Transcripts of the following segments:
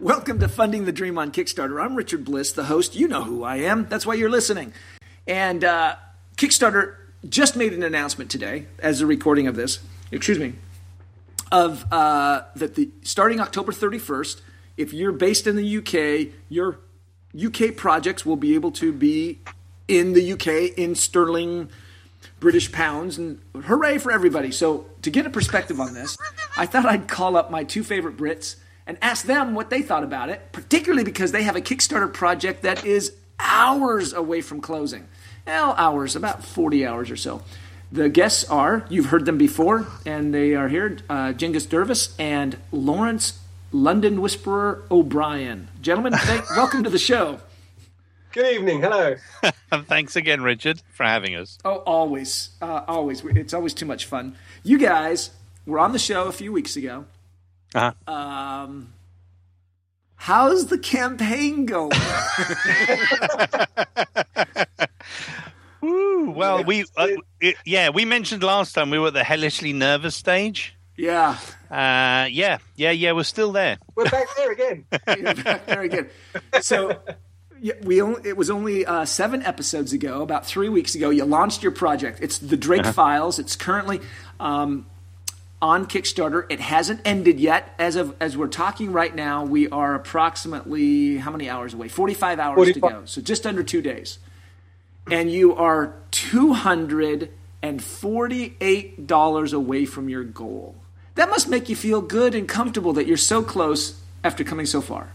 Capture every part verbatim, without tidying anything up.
Welcome to Funding the Dream on Kickstarter. I'm Richard Bliss, the host. You know who I am. That's why you're listening. And uh, Kickstarter just made an announcement today, as a recording of this, excuse me, of uh, that the starting October thirty-first, if you're based in the U K, your U K projects will be able to be in the U K in sterling British pounds, and hooray for everybody. So to get a perspective on this, I thought I'd call up my two favorite Brits and ask them what they thought about it, particularly because they have a Kickstarter project that is hours away from closing. Well, hours, about forty hours or so. The guests are, you've heard them before, and they are here, uh, Cengiz Dervis and Lawrence London Whisperer O'Brien. Gentlemen, thank, welcome to the show. Good evening. Hello. Thanks again, Richard, for having us. Oh, always. Uh, always. It's always too much fun. You guys were on the show a few weeks ago. Uh-huh. Um, how's the campaign going? Ooh, well, we uh, it, yeah, we mentioned last time we were at the hellishly nervous stage. Yeah. Uh, yeah. Yeah, yeah, we're still there. We're back there again. We're back there again. So... Yeah, we only, it was only uh, seven episodes ago, about three weeks ago, you launched your project. It's the Drake uh-huh. Files. It's currently um, on Kickstarter. It hasn't ended yet. As of as we're talking right now, we are approximately how many hours away? forty-five hours forty-five to go. So just under two days. And you are two hundred forty-eight dollars away from your goal. That must make you feel good and comfortable that you're so close after coming so far.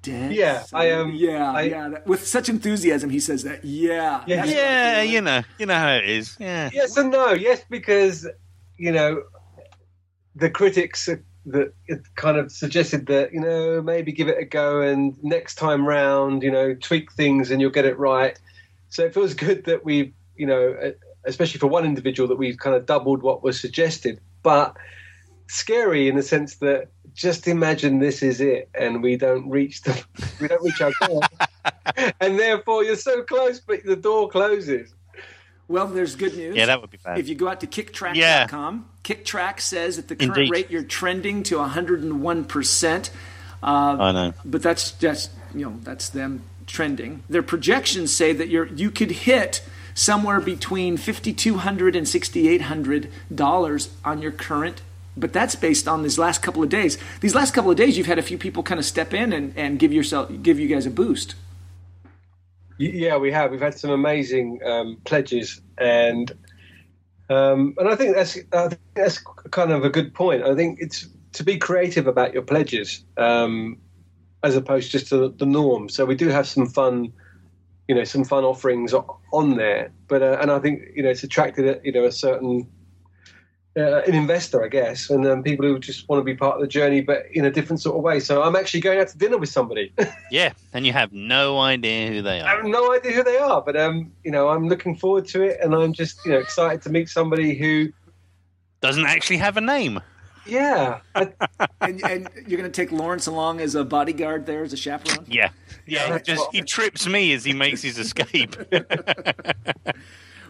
Dead. Yeah, so, I am. Um, yeah, I, yeah. That, with such enthusiasm, he says that. Yeah, yeah. yeah you know, you know how it is. Yeah. Yes and no. Yes, because you know the critics that kind of suggested that you know maybe give it a go and next time round you know tweak things and you'll get it right. So it feels good that we you know especially for one individual that we've kind of doubled what was suggested, but scary in the sense that. Just imagine this is it, and we don't reach the we don't reach our goal, and therefore you're so close, but the door closes. Well, there's good news. Yeah, that would be bad. If you go out to kicktrack dot com, yeah. Kicktrack says at the current Indeed. rate you're trending to one hundred one percent. Uh, I know, but that's just you know that's them trending. Their projections say that you're you could hit somewhere between fifty-two hundred dollars and sixty-eight hundred dollars on your current. But that's based on these last couple of days. These last couple of days, you've had a few people kind of step in and, and give yourself, give you guys a boost. Yeah, we have. We've had some amazing um, pledges, and um, and I think that's I think that's kind of a good point. I think it's to be creative about your pledges um, as opposed just to the norm. So we do have some fun, you know, some fun offerings on there. But uh, and I think you know it's attracted you know a certain. Uh, an investor, I guess, and um, people who just want to be part of the journey, but in a different sort of way. So I'm actually going out to dinner with somebody. Yeah, and you have no idea who they are. I have no idea who they are, but um, you know, I'm looking forward to it, and I'm just you know excited to meet somebody who doesn't actually have a name. Yeah, I... and, and you're going to take Lawrence along as a bodyguard there, as a chaperone. Yeah, yeah. yeah just what... he trips me as he makes his escape.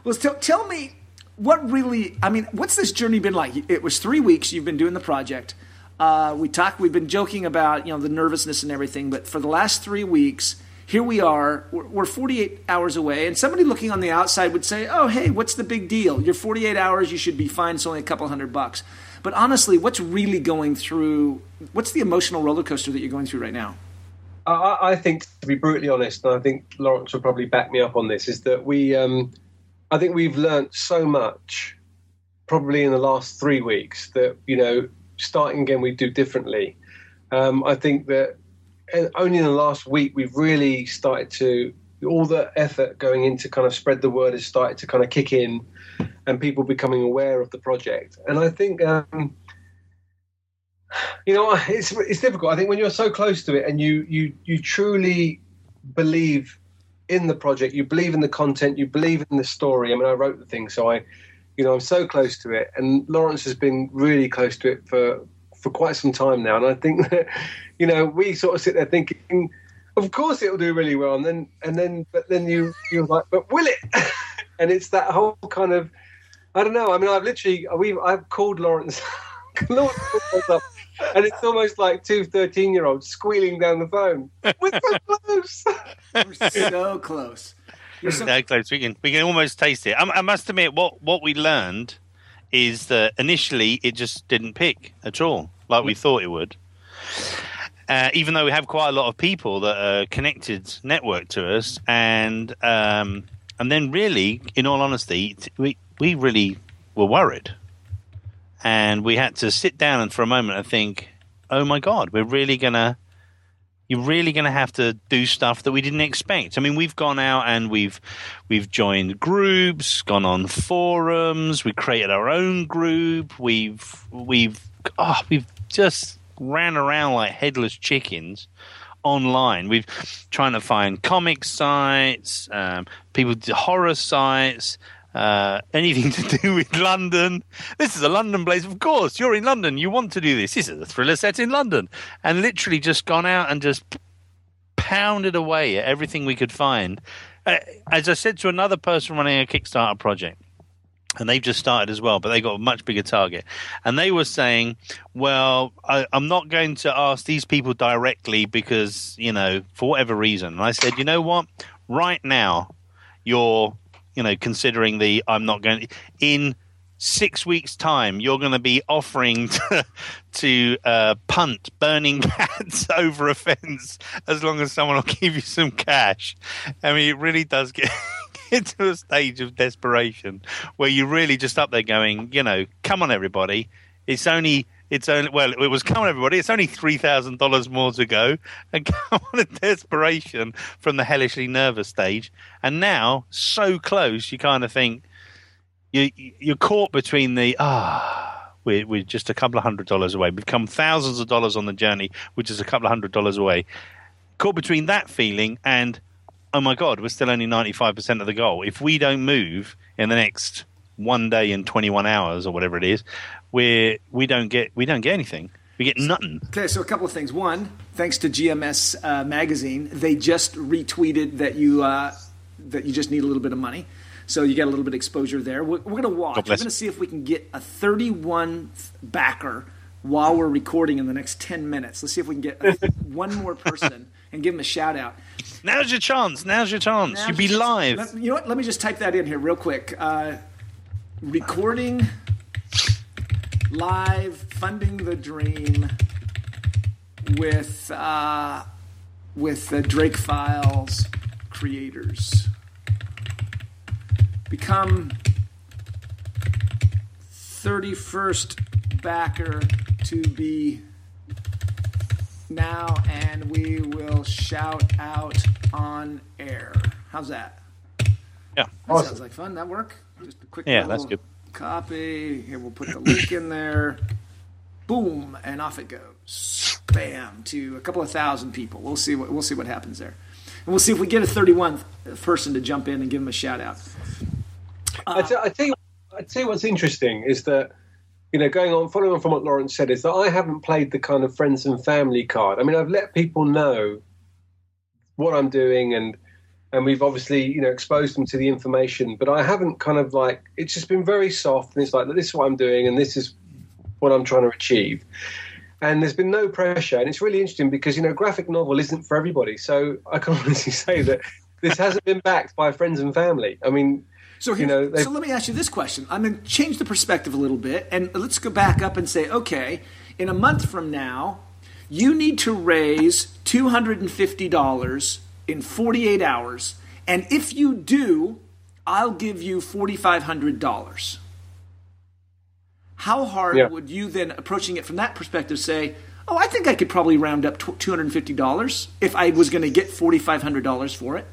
Well, t- tell me. What really, I mean, what's this journey been like? It was three weeks you've been doing the project. Uh, we talked, we've been joking about, you know, the nervousness and everything, but for the last three weeks, here we are, we're, we're forty-eight hours away, and somebody looking on the outside would say, oh, hey, what's the big deal? You're forty-eight hours, you should be fine, it's only a couple hundred bucks. But honestly, what's really going through, what's the emotional roller coaster that you're going through right now? I, I think, to be brutally honest, and I think Lawrence will probably back me up on this, is that we... Um, I think we've learnt so much probably in the last three weeks that, you know, starting again, we do differently. Um, I think that only in the last week, we've really started to, all the effort going into kind of spread the word has started to kind of kick in and people becoming aware of the project. And I think, um, you know, it's it's difficult. I think when you're so close to it and you you you truly believe in the project, you believe in the content, you believe in the story. I mean, I wrote the thing, so I, you know, I'm so close to it. And Lawrence has been really close to it for, for quite some time now. And I think that, you know, we sort of sit there thinking, of course it'll do really well. And then, and then, but then you, you're like, but will it? And it's that whole kind of, I don't know. I mean, I've literally, we've, I've called Lawrence clothes off. And it's almost like two thirteen-year-olds squealing down the phone. We're so close. We're so close. We're so no, close. We can we can almost taste it. I, I must admit, what, what we learned is that initially it just didn't pick at all, like we thought it would. Uh, even though we have quite a lot of people that are connected network to us, and um, and then really, in all honesty, we we really were worried. And we had to sit down and for a moment and think, oh my God, we're really going to, you're really going to have to do stuff that we didn't expect. I mean, we've gone out and we've we've joined groups, gone on forums, we created our own group, we've we've oh, we've just ran around like headless chickens online. We've trying to find comic sites, um, people horror sites. Uh, anything to do with London. This is a London place, of course. You're in London. You want to do this. This is a thriller set in London. And literally just gone out and just pounded away at everything we could find. Uh, as I said to another person running a Kickstarter project, and they've just started as well, but they got a much bigger target. And they were saying, well, I, I'm not going to ask these people directly because, you know, for whatever reason. And I said, you know what? Right now, you're... You know, considering the I'm not going to, in six weeks' time, you're going to be offering to, to uh, punt burning cats over a fence as long as someone will give you some cash. I mean, it really does get, get to a stage of desperation where you're really just up there going, you know, come on, everybody. It's only, it's only, well, it was come on, everybody. It's only three thousand dollars more to go. And come on, in desperation from the hellishly nervous stage. And now, so close, you kind of think you, you're caught between the, ah, oh, we're, we're just a couple of hundred dollars away. We've come thousands of dollars on the journey, which is a couple of hundred dollars away. Caught between that feeling and, oh my God, we're still only ninety-five percent of the goal. If we don't move in the next one day and twenty-one hours or whatever it is, we we don't get we don't get anything. We get nothing. Okay, so a couple of things. One, thanks to G M S uh, magazine, they just retweeted that you uh, that you just need a little bit of money, so you got a little bit of exposure there. We're, we're going to watch. We're going to see if we can get a thirty-one backer while we're recording in the next ten minutes. Let's see if we can get a, one more person and give them a shout out. Now's your chance. Now's your chance. Now's You'll be just, live. Let, you know what? Let me just type that in here real quick. Uh, recording. Live funding the dream with uh, with the Drake Files creators. Become thirty-first backer to be now, and we will shout out on air. How's that? Yeah, that awesome. Sounds like fun. That work? Just a quick yeah, little- that's good. Copy. Here, we'll put the link in there. Boom, and off it goes. Bam, to a couple of thousand people. We'll see what we'll see what happens there, and we'll see if we get a thirty-one person to jump in and give them a shout out. Uh, I, t- I tell you, I tell you what's interesting is that, you know, going on following on from what Lawrence said, is that I haven't played the kind of friends and family card. I mean, I've let people know what I'm doing and. And we've obviously, you know, exposed them to the information, but I haven't kind of like, it's just been very soft. And it's like, this is what I'm doing and this is what I'm trying to achieve. And there's been no pressure. And it's really interesting because, you know, graphic novel isn't for everybody. So I can honestly say that this hasn't been backed by friends and family. I mean, so here, you know. So let me ask you this question. I'm going to change the perspective a little bit. And let's go back up and say, okay, in a month from now, you need to raise two hundred fifty dollars in forty-eight hours, and if you do, I'll give you forty-five hundred dollars. How hard yeah. would you then, approaching it from that perspective, say, oh, I think I could probably round up two hundred fifty dollars if I was going to get forty-five hundred dollars for it,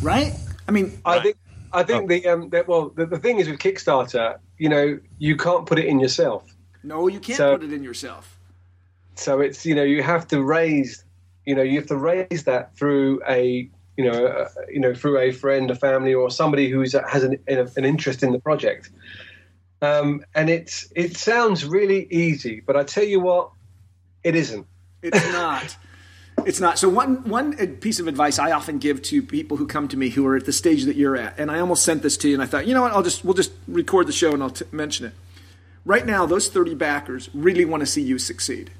right? I mean, I think I think oh. the um, that, well, the, the thing is with Kickstarter, you know, you can't put it in yourself. No, you can't so, put it in yourself. So it's, you know, you have to raise. You know, you have to raise that through a, you know, uh, you know, through a friend, a family, or somebody who has an, an interest in the project. Um, and it's it sounds really easy, but I tell you what, it isn't. It's not. It's not. So one one piece of advice I often give to people who come to me who are at the stage that you're at, and I almost sent this to you, and I thought, you know what, I'll just we'll just record the show and I'll t- mention it. Right now, those thirty backers really want to see you succeed.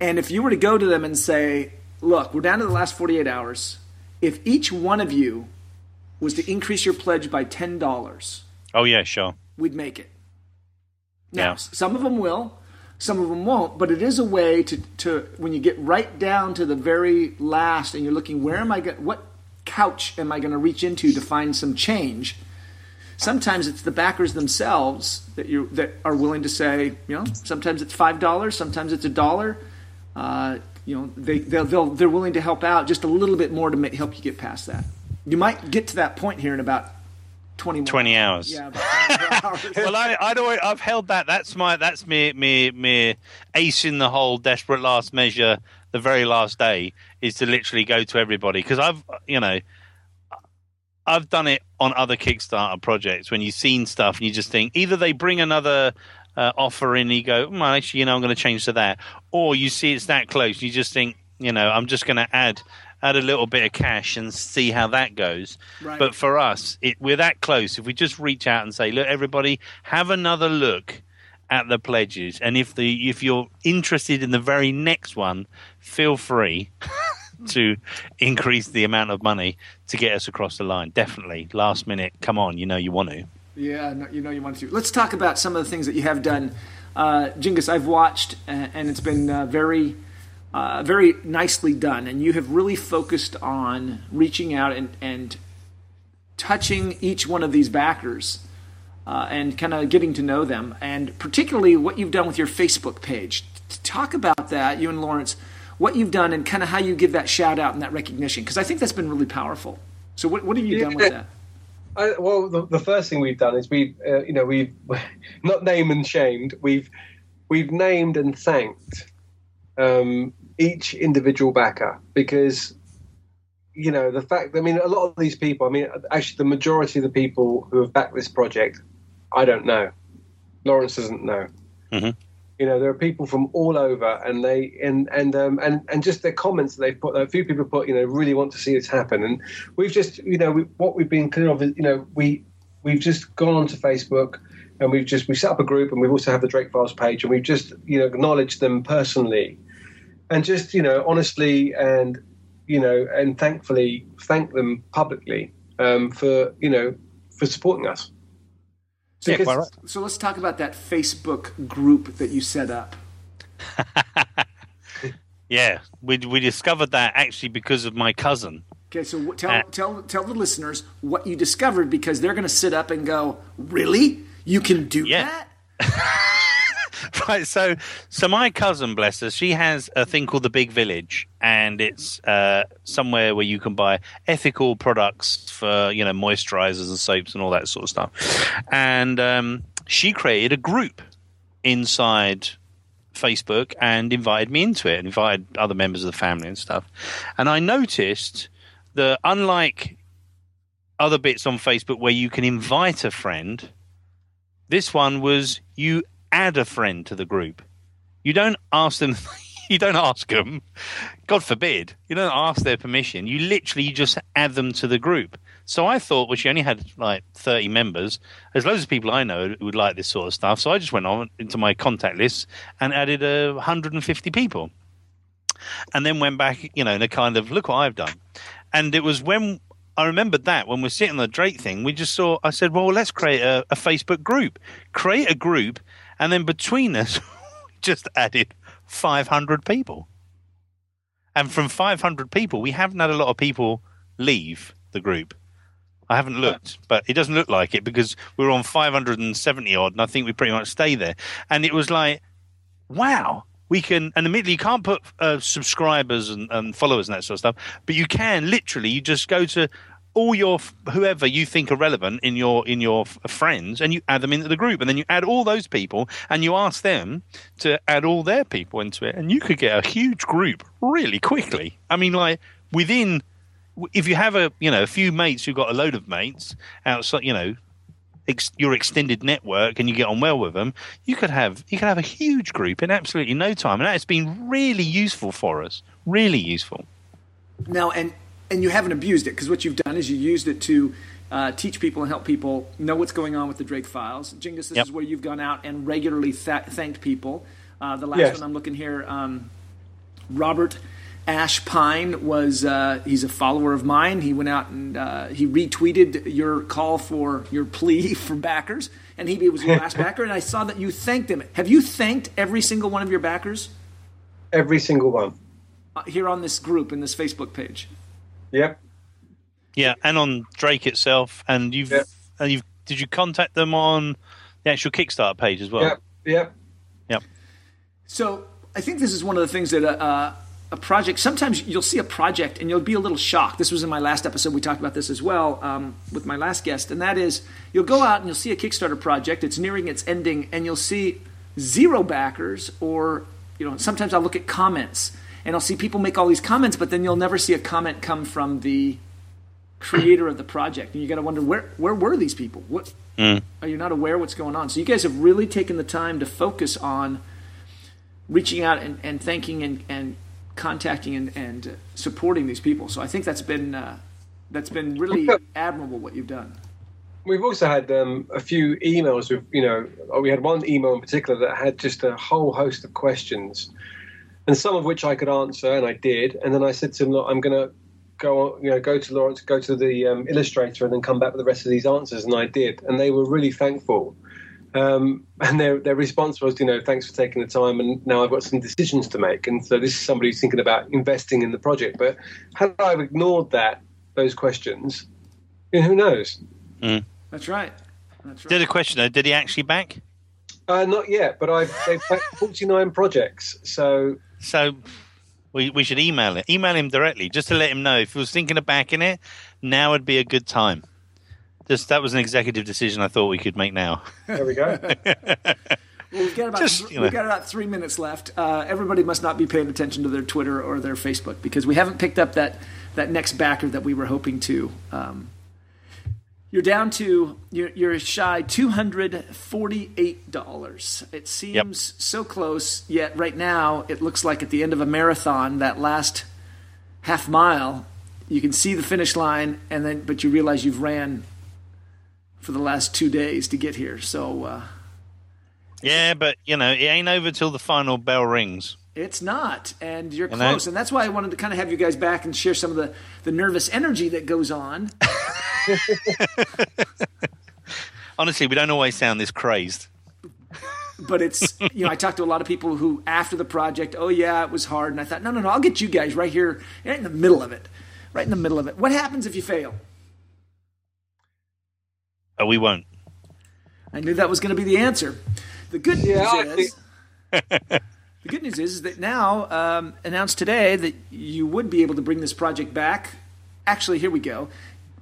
And if you were to go to them and say, look, we're down to the last forty-eight hours. If each one of you was to increase your pledge by ten dollars. Oh, yeah, sure. We'd make it. Now, yeah. Some of them will, some of them won't, but it is a way to, to when you get right down to the very last and you're looking, where am I going, what couch am I going to reach into to find some change? Sometimes it's the backers themselves that you that are willing to say, you know, sometimes it's five dollars, sometimes it's a dollar. Uh, you know, they they'll, they'll they're willing to help out just a little bit more to make, help you get past that. You might get to that point here in about twenty hours. Yeah, about hours. Well, I, I don't, I've held that. That's my, that's me, me, me ace in the hole, desperate last measure. The very last day is to literally go to everybody. Cause I've, you know, I've done it on other Kickstarter projects when you've seen stuff and you just think either they bring another uh, offer in and you go, well, actually, you know, I'm going to change to that. Or you see it's that close. And you just think, you know, I'm just going to add, add a little bit of cash and see how that goes. Right. But for us, it, we're that close. If we just reach out and say, look, everybody, have another look at the pledges. And if the if you're interested in the very next one, feel free to increase the amount of money to get us across the line. Definitely. Last minute, come on, you know you want to. Yeah, no, you know you want to. Let's talk about some of the things that you have done. Uh, Cengiz, I've watched, uh, and it's been uh, very... Uh, very nicely done, and you have really focused on reaching out and, and touching each one of these backers uh, and kind of getting to know them, and particularly what you've done with your Facebook page. Talk about that, you and Lawrence, what you've done and kind of how you give that shout-out and that recognition, because I think that's been really powerful. So what, what have you yeah. done with that? I, well, the, the first thing we've done is we've, uh, you know, we've not name and shamed, we've, we've named and thanked um each individual backer, because you know the fact, I mean, a lot of these people, I mean, actually the majority of the people who have backed this project, I don't know. Lawrence doesn't know. Mm-hmm. You know, there are people from all over, and they and and um and and just their comments that they've put, a few people put, you know, really want to see this happen. And we've just, you know, we, what we've been clear of is, you know, we we've just gone onto Facebook. And we've just we set up a group, and we've also have the Drake Files page, and we've just, you know, acknowledged them personally, and just, you know, honestly and, you know, and thankfully thank them publicly um, for, you know, for supporting us. Yeah, because, quite right. So let's talk about that Facebook group that you set up. Yeah, we we discovered that actually because of my cousin. Okay, so tell uh, tell tell the listeners what you discovered, because they're going to sit up and go, really? You can do yeah. that? Right, so so my cousin, bless her, she has a thing called the Big Village, and it's uh, somewhere where you can buy ethical products for, you know, moisturizers and soaps and all that sort of stuff. And um, she created a group inside Facebook and invited me into it and invited other members of the family and stuff. And I noticed that unlike other bits on Facebook where you can invite a friend – this one was you add a friend to the group. You don't ask them. You don't ask them. God forbid. You don't ask their permission. You literally just add them to the group. So I thought, well, she only had like thirty members. There's loads of people I know who would like this sort of stuff. So I just went on into my contact list and added uh, one hundred fifty people. And then went back, you know, in a kind of, look what I've done. And it was when... I remembered that when we're sitting on the Drake thing, we just saw, I said, well, let's create a, a Facebook group, create a group. And then between us, just added five hundred people. And from five hundred people, we haven't had a lot of people leave the group. I haven't looked, but it doesn't look like it, because we were on five hundred seventy odd. And I think we pretty much stay there. And it was like, wow. We can, and admittedly, you can't put uh, subscribers and, and followers and that sort of stuff, but you can literally, you just go to all your, whoever you think are relevant in your in your friends, and you add them into the group, and then you add all those people, and you ask them to add all their people into it, and you could get a huge group really quickly. I mean, like, within, if you have a, you know, a few mates who've got a load of mates outside, you know, Ex- your extended network, and you get on well with them, you could have you could have a huge group in absolutely no time, and that's been really useful for us, really useful. Now, and and you haven't abused it, because what you've done is you used it to Uh, teach people and help people know what's going on with the Drake Files. Cengiz, this yep. is where you've gone out and regularly th- thanked people. Uh, the last yes. one I'm looking here, um, Robert Ash Pine, was uh, he's a follower of mine. He went out and uh, he retweeted your call for your plea for backers, and he was your last backer, and I saw that you thanked him. Have you thanked every single one of your backers? Every single one. Uh, here on this group, in this Facebook page. Yep. Yeah, and on Drake itself, and you've yep. and you've did you contact them on the actual Kickstarter page as well? Yep, yep, yep. So I think this is one of the things that uh, a project. Sometimes you'll see a project and you'll be a little shocked. This was in my last episode. We talked about this as well um, with my last guest, and that is you'll go out and you'll see a Kickstarter project. It's nearing its ending, and you'll see zero backers, or you know sometimes I'll look at comments and I'll see people make all these comments, but then you'll never see a comment come from the creator of the project, and you got to wonder where where were these people? What mm. are you not aware what's going on? So you guys have really taken the time to focus on reaching out and, and thanking and, and contacting and, and supporting these people. So I think that's been uh, that's been really admirable what you've done. We've also had um, a few emails with you know we had one email in particular that had just a whole host of questions, and some of which I could answer, and I did. And then I said to him, "Look, I'm going to." Go, you know, go to Lawrence, go to the um, illustrator, and then come back with the rest of these answers." And I did, and they were really thankful. Um, and their their response was, you know, "Thanks for taking the time, and now I've got some decisions to make." And so this is somebody who's thinking about investing in the project. But had I ignored that, those questions, you know, who knows? Mm. That's right. That's right. Did a question though? Did he actually back? Uh, not yet, but I've they've backed forty-nine projects. So so. We we should email it. Email him directly just to let him know. If he was thinking of backing it, now would be a good time. Just that was an executive decision I thought we could make now. There we go. Well, we've got about just, th- we've got about three minutes left. Uh, everybody must not be paying attention to their Twitter or their Facebook because we haven't picked up that, that next backer that we were hoping to. Um, you're down to you're, you're shy two hundred forty-eight dollars. It seems yep. so close, yet right now it looks like at the end of a marathon, that last half mile, you can see the finish line, and then but you realize you've ran for the last two days to get here. So uh, yeah, but you know it ain't over till the final bell rings. It's not, and you're you close, know? And that's why I wanted to kind of have you guys back and share some of the, the nervous energy that goes on. Honestly, we don't always sound this crazed. But it's, you know, I talked to a lot of people who, after the project, oh, yeah, it was hard. And I thought, no, no, no, I'll get you guys right here, right in the middle of it. Right in the middle of it. What happens if you fail? Oh, we won't. I knew that was going to be the answer. The good yeah, news is... The good news is that now, um, announced today that you would be able to bring this project back. Actually, here we go.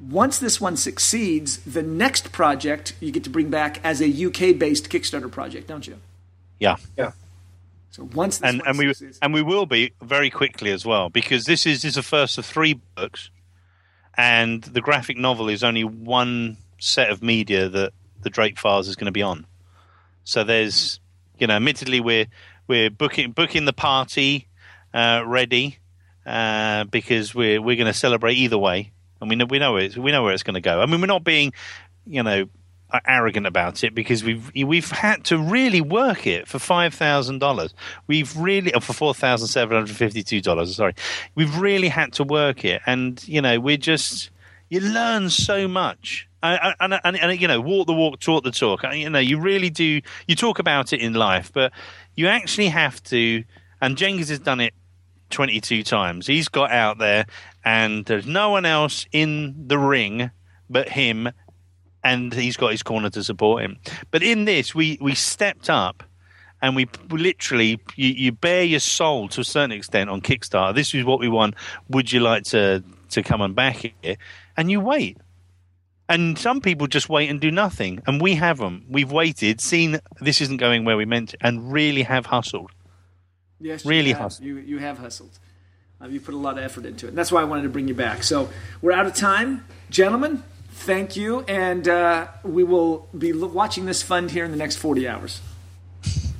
Once this one succeeds, the next project you get to bring back as a U K-based Kickstarter project, don't you? Yeah. Yeah. So once this and, one and we, succeeds. And we will be very quickly as well, because this is, this is the first of three books, and the graphic novel is only one set of media that the Drake Files is going to be on. So there's, you know, admittedly we're... We're booking booking the party uh, ready uh, because we're we're going to celebrate either way. I mean, we know it. We know where it's going to go. I mean, we're not being, you know, arrogant about it because we've we've had to really work it for five thousand dollars. We've really oh, for four thousand seven hundred fifty-two dollars. Sorry, we've really had to work it, and you know, we're just you learn so much. And, and, and, and you know, walk the walk, talk the talk. You know, you really do. You talk about it in life, but you actually have to. And Cengiz has done it twenty-two times. He's got out there, and there's no one else in the ring but him, and he's got his corner to support him. But in this, we we stepped up, and we literally you, you bare your soul to a certain extent on Kickstarter. This is what we want. Would you like to to come and back here? And you wait. And some people just wait and do nothing. And we haven't. We've waited, seen this isn't going where we meant to, and really have hustled. Yes, really you have. hustled. You, you have hustled. Um, you put a lot of effort into it. And that's why I wanted to bring you back. So we're out of time. Gentlemen, thank you. And uh, we will be watching this fund here in the next forty hours.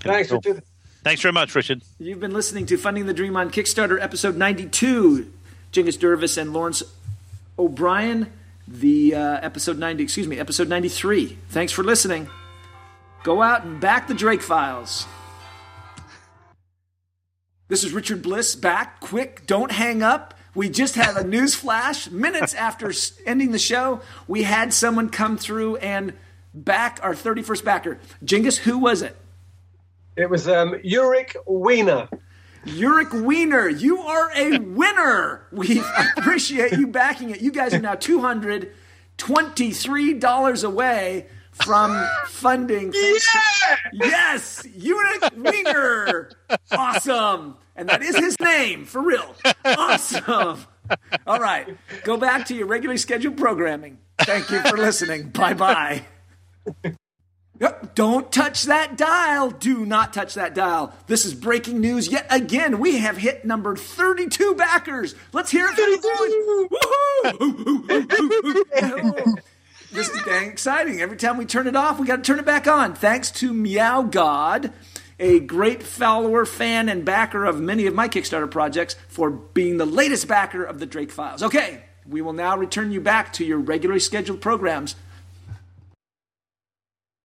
Thanks, cool. Richard. Thanks very much, Richard. You've been listening to Funding the Dream on Kickstarter, episode ninety-two. Cengiz Dervis and Lawrence O'Brien. the uh, episode ninety, excuse me, episode ninety-three. Thanks for listening. Go out and back the Drake Files. This is Richard Bliss. Back quick. Don't hang up. We just had a news flash. Minutes after ending the show, we had someone come through and back our thirty-first backer. Cengiz, who was it? It was um, Yurik Wiener. Yurik Wiener, you are a winner. We appreciate you backing it. You guys are now two hundred twenty-three dollars away from funding. Yeah! Yes, Yurik Wiener. Awesome. And that is his name, for real. Awesome. All right. Go back to your regularly scheduled programming. Thank you for listening. Bye-bye. Don't touch that dial. Do not touch that dial. This is breaking news yet again. We have hit number thirty-two backers. Let's hear it. Woohoo! This is dang exciting. Every time we turn it off, we got to turn it back on. Thanks to Meow God, a great follower, fan, and backer of many of my Kickstarter projects, for being the latest backer of the Drake Files. Okay, we will now return you back to your regularly scheduled programs.